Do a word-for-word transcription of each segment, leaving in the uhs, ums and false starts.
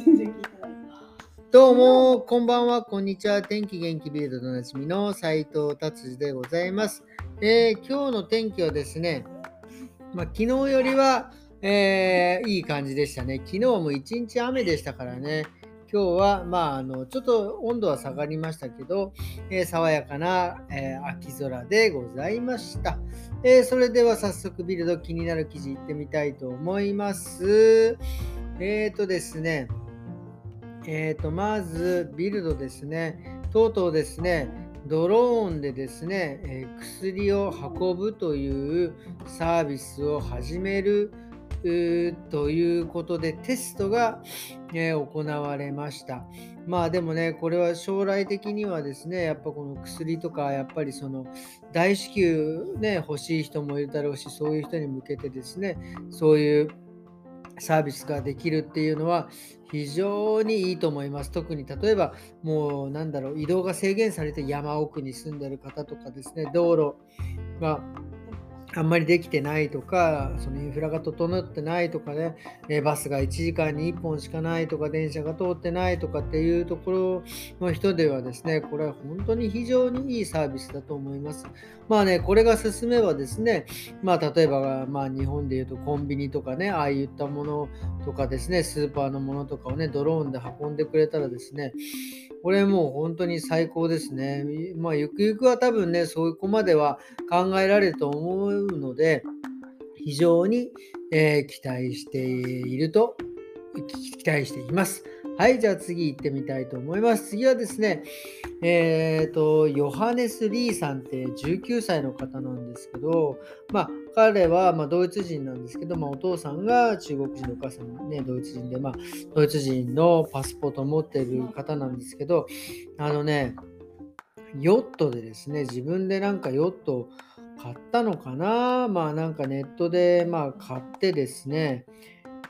全然聞いてない。どうもこんばんは、こんにちは。天気元気ビルドでおなじみの斉藤達治でございます。えー、今日の天気はですね、まあ、昨日よりは、えー、いい感じでしたね。昨日も一日雨でしたからね。今日は、まあ、あのちょっと温度は下がりましたけど、えー、爽やかな、えー、秋空でございました。えー、それでは早速ビルド気になる記事いってみたいと思います。えーとですね、えーとまずビルドですね、とうとうですね、ドローンでですね、えー、薬を運ぶというサービスを始めるということでテストが、えー、行われました。まあでもね、これは将来的にはですね、やっぱこの薬とか、やっぱりその大至急ね、欲しい人もいるだろうし、そういう人に向けてですね、そういうサービスができるっていうのは非常にいいと思います。特に例えばもうなんだろう、移動が制限されて山奥に住んでる方とかですね、道路があんまりできてないとか、そのインフラが整ってないとかね、バスがいちじかんにいっぽんしかないとか、電車が通ってないとかっていうところの人ではですね、これは本当に非常にいいサービスだと思います。まあね、これが進めばですね、まあ例えば、まあ日本でいうとコンビニとかね、ああいったものとかですね、スーパーのものとかをね、ドローンで運んでくれたらですね、これもう本当に最高ですね。まあゆくゆくは多分ね、そういう子までは考えられると思うので、非常に、えー、期待していると期待しています。はい、じゃあ次行ってみたいと思います。次はですね、えーと、ヨハネス・リーさんってじゅうきゅうさいの方なんですけど、まあ彼はまあドイツ人なんですけど、まあ、お父さんが中国人でお母さんが、ね、ドイツ人で、まあ、ドイツ人のパスポートを持っている方なんですけど、あのね、ヨットでですね、自分でなんかヨットを買ったのかな、まあなんかネットでまあ買ってですね、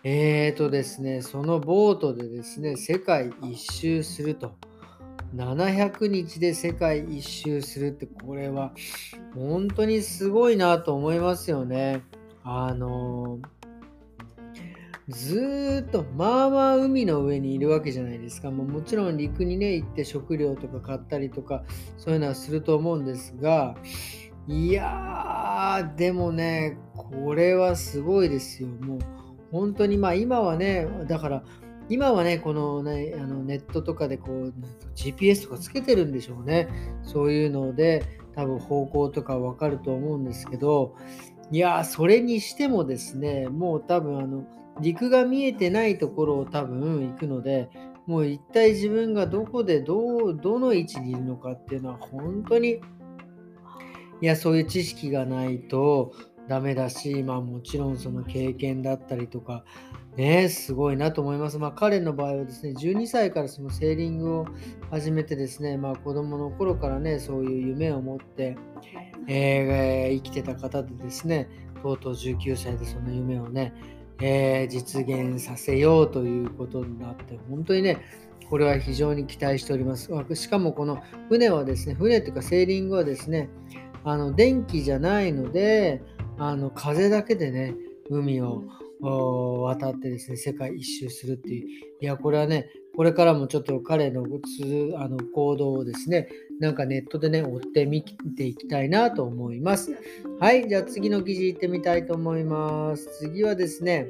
えーとですね、そのボートでですね、世界一周すると。ななひゃくにちで世界一周するって、これは本当にすごいなと思いますよね。あのずーっとまあまあ海の上にいるわけじゃないですか。もうもちろん陸にね行って食料とか買ったりとかそういうのはすると思うんですが、いやーでもね、これはすごいですよ。もう本当にまあ今はね、だから今はね、このね、あのネットとかでこう ジーピーエス とかつけてるんでしょうね。そういうので多分方向とか分かると思うんですけど、いやーそれにしてもですね、もう多分あの陸が見えてないところを多分行くので、もう一体自分がどこでどうどの位置にいるのかっていうのは本当に、いやそういう知識がないとダメだし、まあもちろんその経験だったりとかね、すごいなと思います。まあ、彼の場合はですね、じゅうにさいからそのセーリングを始めてですね、まあ、子供の頃からね、そういう夢を持って、えー、生きてた方でですね、とうとうじゅうきゅうさいでその夢をね、えー、実現させようということになって、本当にね、これは非常に期待しております。しかもこの船はですね、船というかセーリングはですね、あの電気じゃないので、あの風だけでね、海を渡ってですね、世界一周するっていう、いやこれはね、これからもちょっと彼のあの行動をですね、なんかネットでね追ってみていきたいなと思います。はい、じゃあ次の記事いってみたいと思います。次はですね、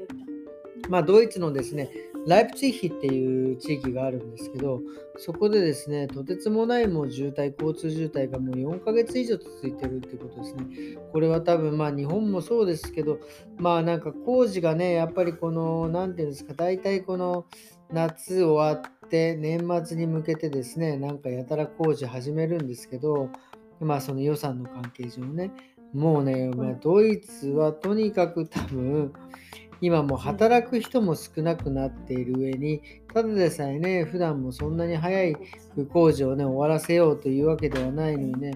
まあドイツのですねライプツィヒっていう地域があるんですけど、そこでですね、とてつもないもう渋滞、交通渋滞がもうよんかげつ以上続いてるってことですね。これは多分まあ日本もそうですけど、まあなんか工事がね、やっぱりこのなんていうんですか、大体この夏終わって年末に向けてですね、なんかやたら工事始めるんですけど、まあその予算の関係上ね、もうね、まあ、ドイツはとにかく多分今もう働く人も少なくなっている上に、ただでさえね、普段もそんなに早い工事をね終わらせようというわけではないのにね、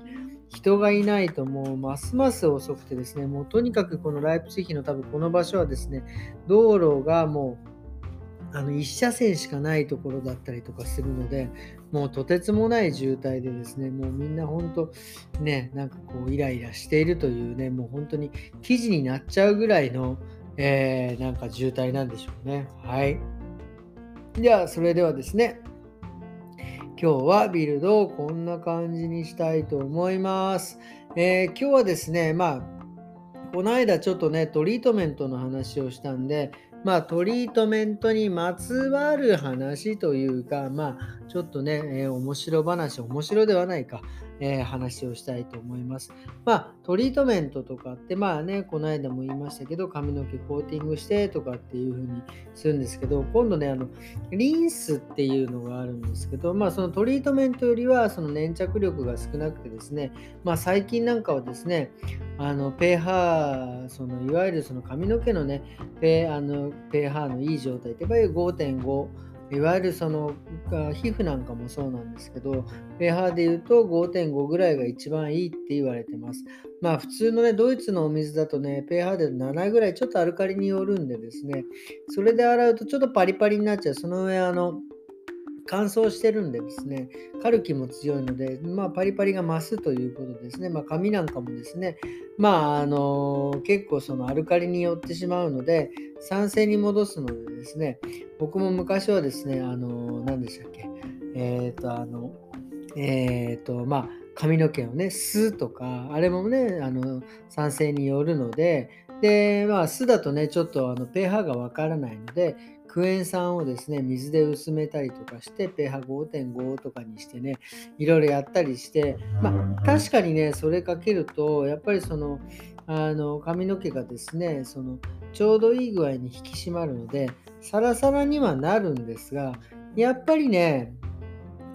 人がいないともうますます遅くてですね、もうとにかくこのライプツィヒの多分この場所はですね、道路がもうあの一車線しかないところだったりとかするので、もうとてつもない渋滞でですね、もうみんな本当ね、なんかこうイライラしているというね、もう本当に記事になっちゃうぐらいのえー、なんか渋滞なんでしょうね。はい。じゃあそれではですね、今日はビルドをこんな感じにしたいと思います。えー、今日はですね、まあこの間ちょっとねトリートメントの話をしたんで、まあトリートメントにまつわる話というか、まあちょっとね、えー、面白話、面白ではないか、えー、話をしたいと思います。まあトリートメントとかってまあねこの間も言いましたけど、髪の毛コーティングしてとかっていう風にするんですけど、今度ねあのリンスっていうのがあるんですけど、まあそのトリートメントよりはその粘着力が少なくてですね、まあ最近なんかはですねあの pH そのいわゆるその髪の毛のね pH の, pH のいい状態って場合 ごてんご、いわゆるその皮膚なんかもそうなんですけど pH でいうと ごてんご ぐらいが一番いいって言われてます。まあ普通のねドイツのお水だとね pH でななぐらい、ちょっとアルカリによるんでですね、それで洗うとちょっとパリパリになっちゃう。その上あの乾燥してるんでですね、カルキも強いので、まあ、パリパリが増すということですね。まあ、髪なんかもですね、まああのー、結構そのアルカリによってしまうので酸性に戻すのでですね、僕も昔はですね、あのー、何でしたっけ、えっとあのえっとまあ髪の毛をね酢とかあれもねあの酸性によるので、でまあ酢だとねちょっとあの pH がわからないのでクエン酸をですね水で薄めたりとかして pH ごてんご とかにしてねいろいろやったりして、まあ確かにねそれかけるとやっぱりそのあの髪の毛がですねそのちょうどいい具合に引き締まるのでサラサラにはなるんですが、やっぱりね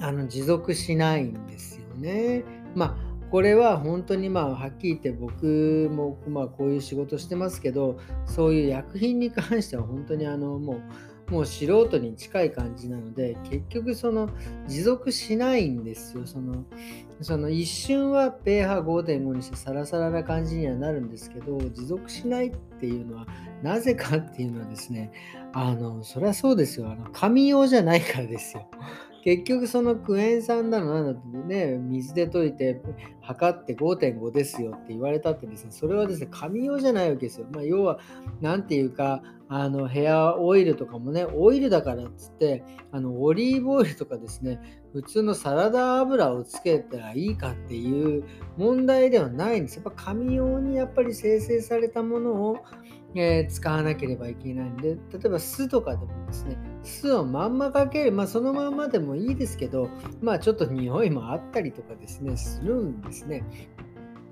あの持続しないんですよね。まあこれは本当にまあはっきり言って僕もまあこういう仕事してますけど、そういう薬品に関しては本当にあのもうもう素人に近い感じなので、結局その持続しないんですよ。そのその一瞬は pH ごてんご にしてサラサラな感じにはなるんですけど、持続しないっていうのはなぜかっていうのはですね、あのそりゃそうですよ、あの紙用じゃないからですよ。結局そのクエン酸だのなんだってね水で溶いて測って ごてんご ですよって言われたってですね、それはですね紙用じゃないわけですよ。まあ要はなんていうかあのヘアオイルとかもねオイルだからっつってあのオリーブオイルとかですね普通のサラダ油をつけたらいいかっていう問題ではないんです。やっぱ紙用にやっぱり生成されたものをえー、使わなければいけないんで、例えば酢とかでもですね酢をまんまかける、まあそのまんまでもいいですけど、まあちょっと匂いもあったりとかですねするんですね。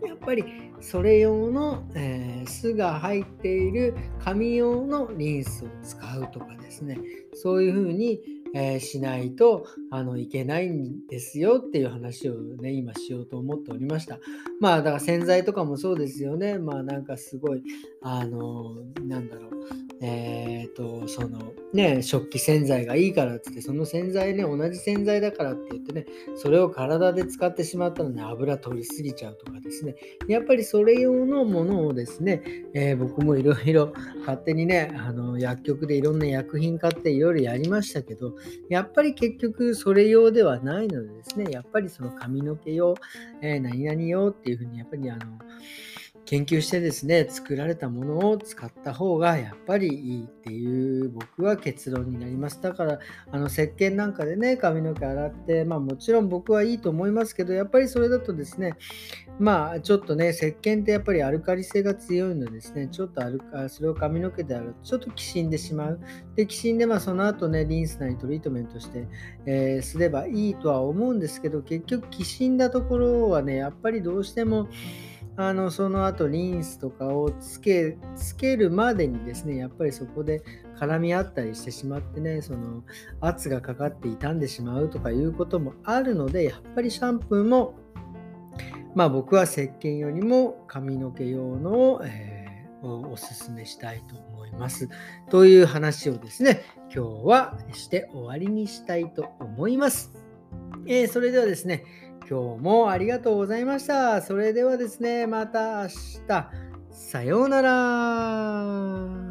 やっぱりそれ用の、えー、酢が入っている紙用のリンスを使うとかですね、そういう風に、えー、しないとあのいけないんですよっていう話をね今しようと思っておりました。まあだから洗剤とかもそうですよね。まあなんかすごいあのなんだろうえーとそのね食器洗剤がいいからっつってその洗剤ね同じ洗剤だからって言ってねそれを体で使ってしまったのに油取りすぎちゃうとかですね、やっぱりそれ用のものをですね、えー、僕もいろいろ勝手にねあの薬局でいろんな薬品買っていろいろやりましたけど、やっぱり結局それ用ではないのでですね、やっぱりその髪の毛用、えー、何々用っていうふうにやっぱりあの研究してですね作られたものを使った方がやっぱりいいっていう僕は結論になります。だからあの石鹸なんかでね髪の毛洗ってまあもちろん僕はいいと思いますけど、やっぱりそれだとですねまあちょっとね石鹸ってやっぱりアルカリ性が強いのでですねちょっとアルカそれを髪の毛で洗うとちょっときしんでしまう。できしんでまあその後ねリンスなりトリートメントして、えー、すればいいとは思うんですけど、結局きしんだところはねやっぱりどうしてもあのその後リンスとかをつけ、つけるまでにですねやっぱりそこで絡み合ったりしてしまってねその圧がかかって傷んでしまうとかいうこともあるので、やっぱりシャンプーもまあ僕は石鹸よりも髪の毛用の、えー、をおすすめしたいと思いますという話をですね今日はして終わりにしたいと思います。えー、それではですね今日もありがとうございました。それではですね、また明日。さようなら。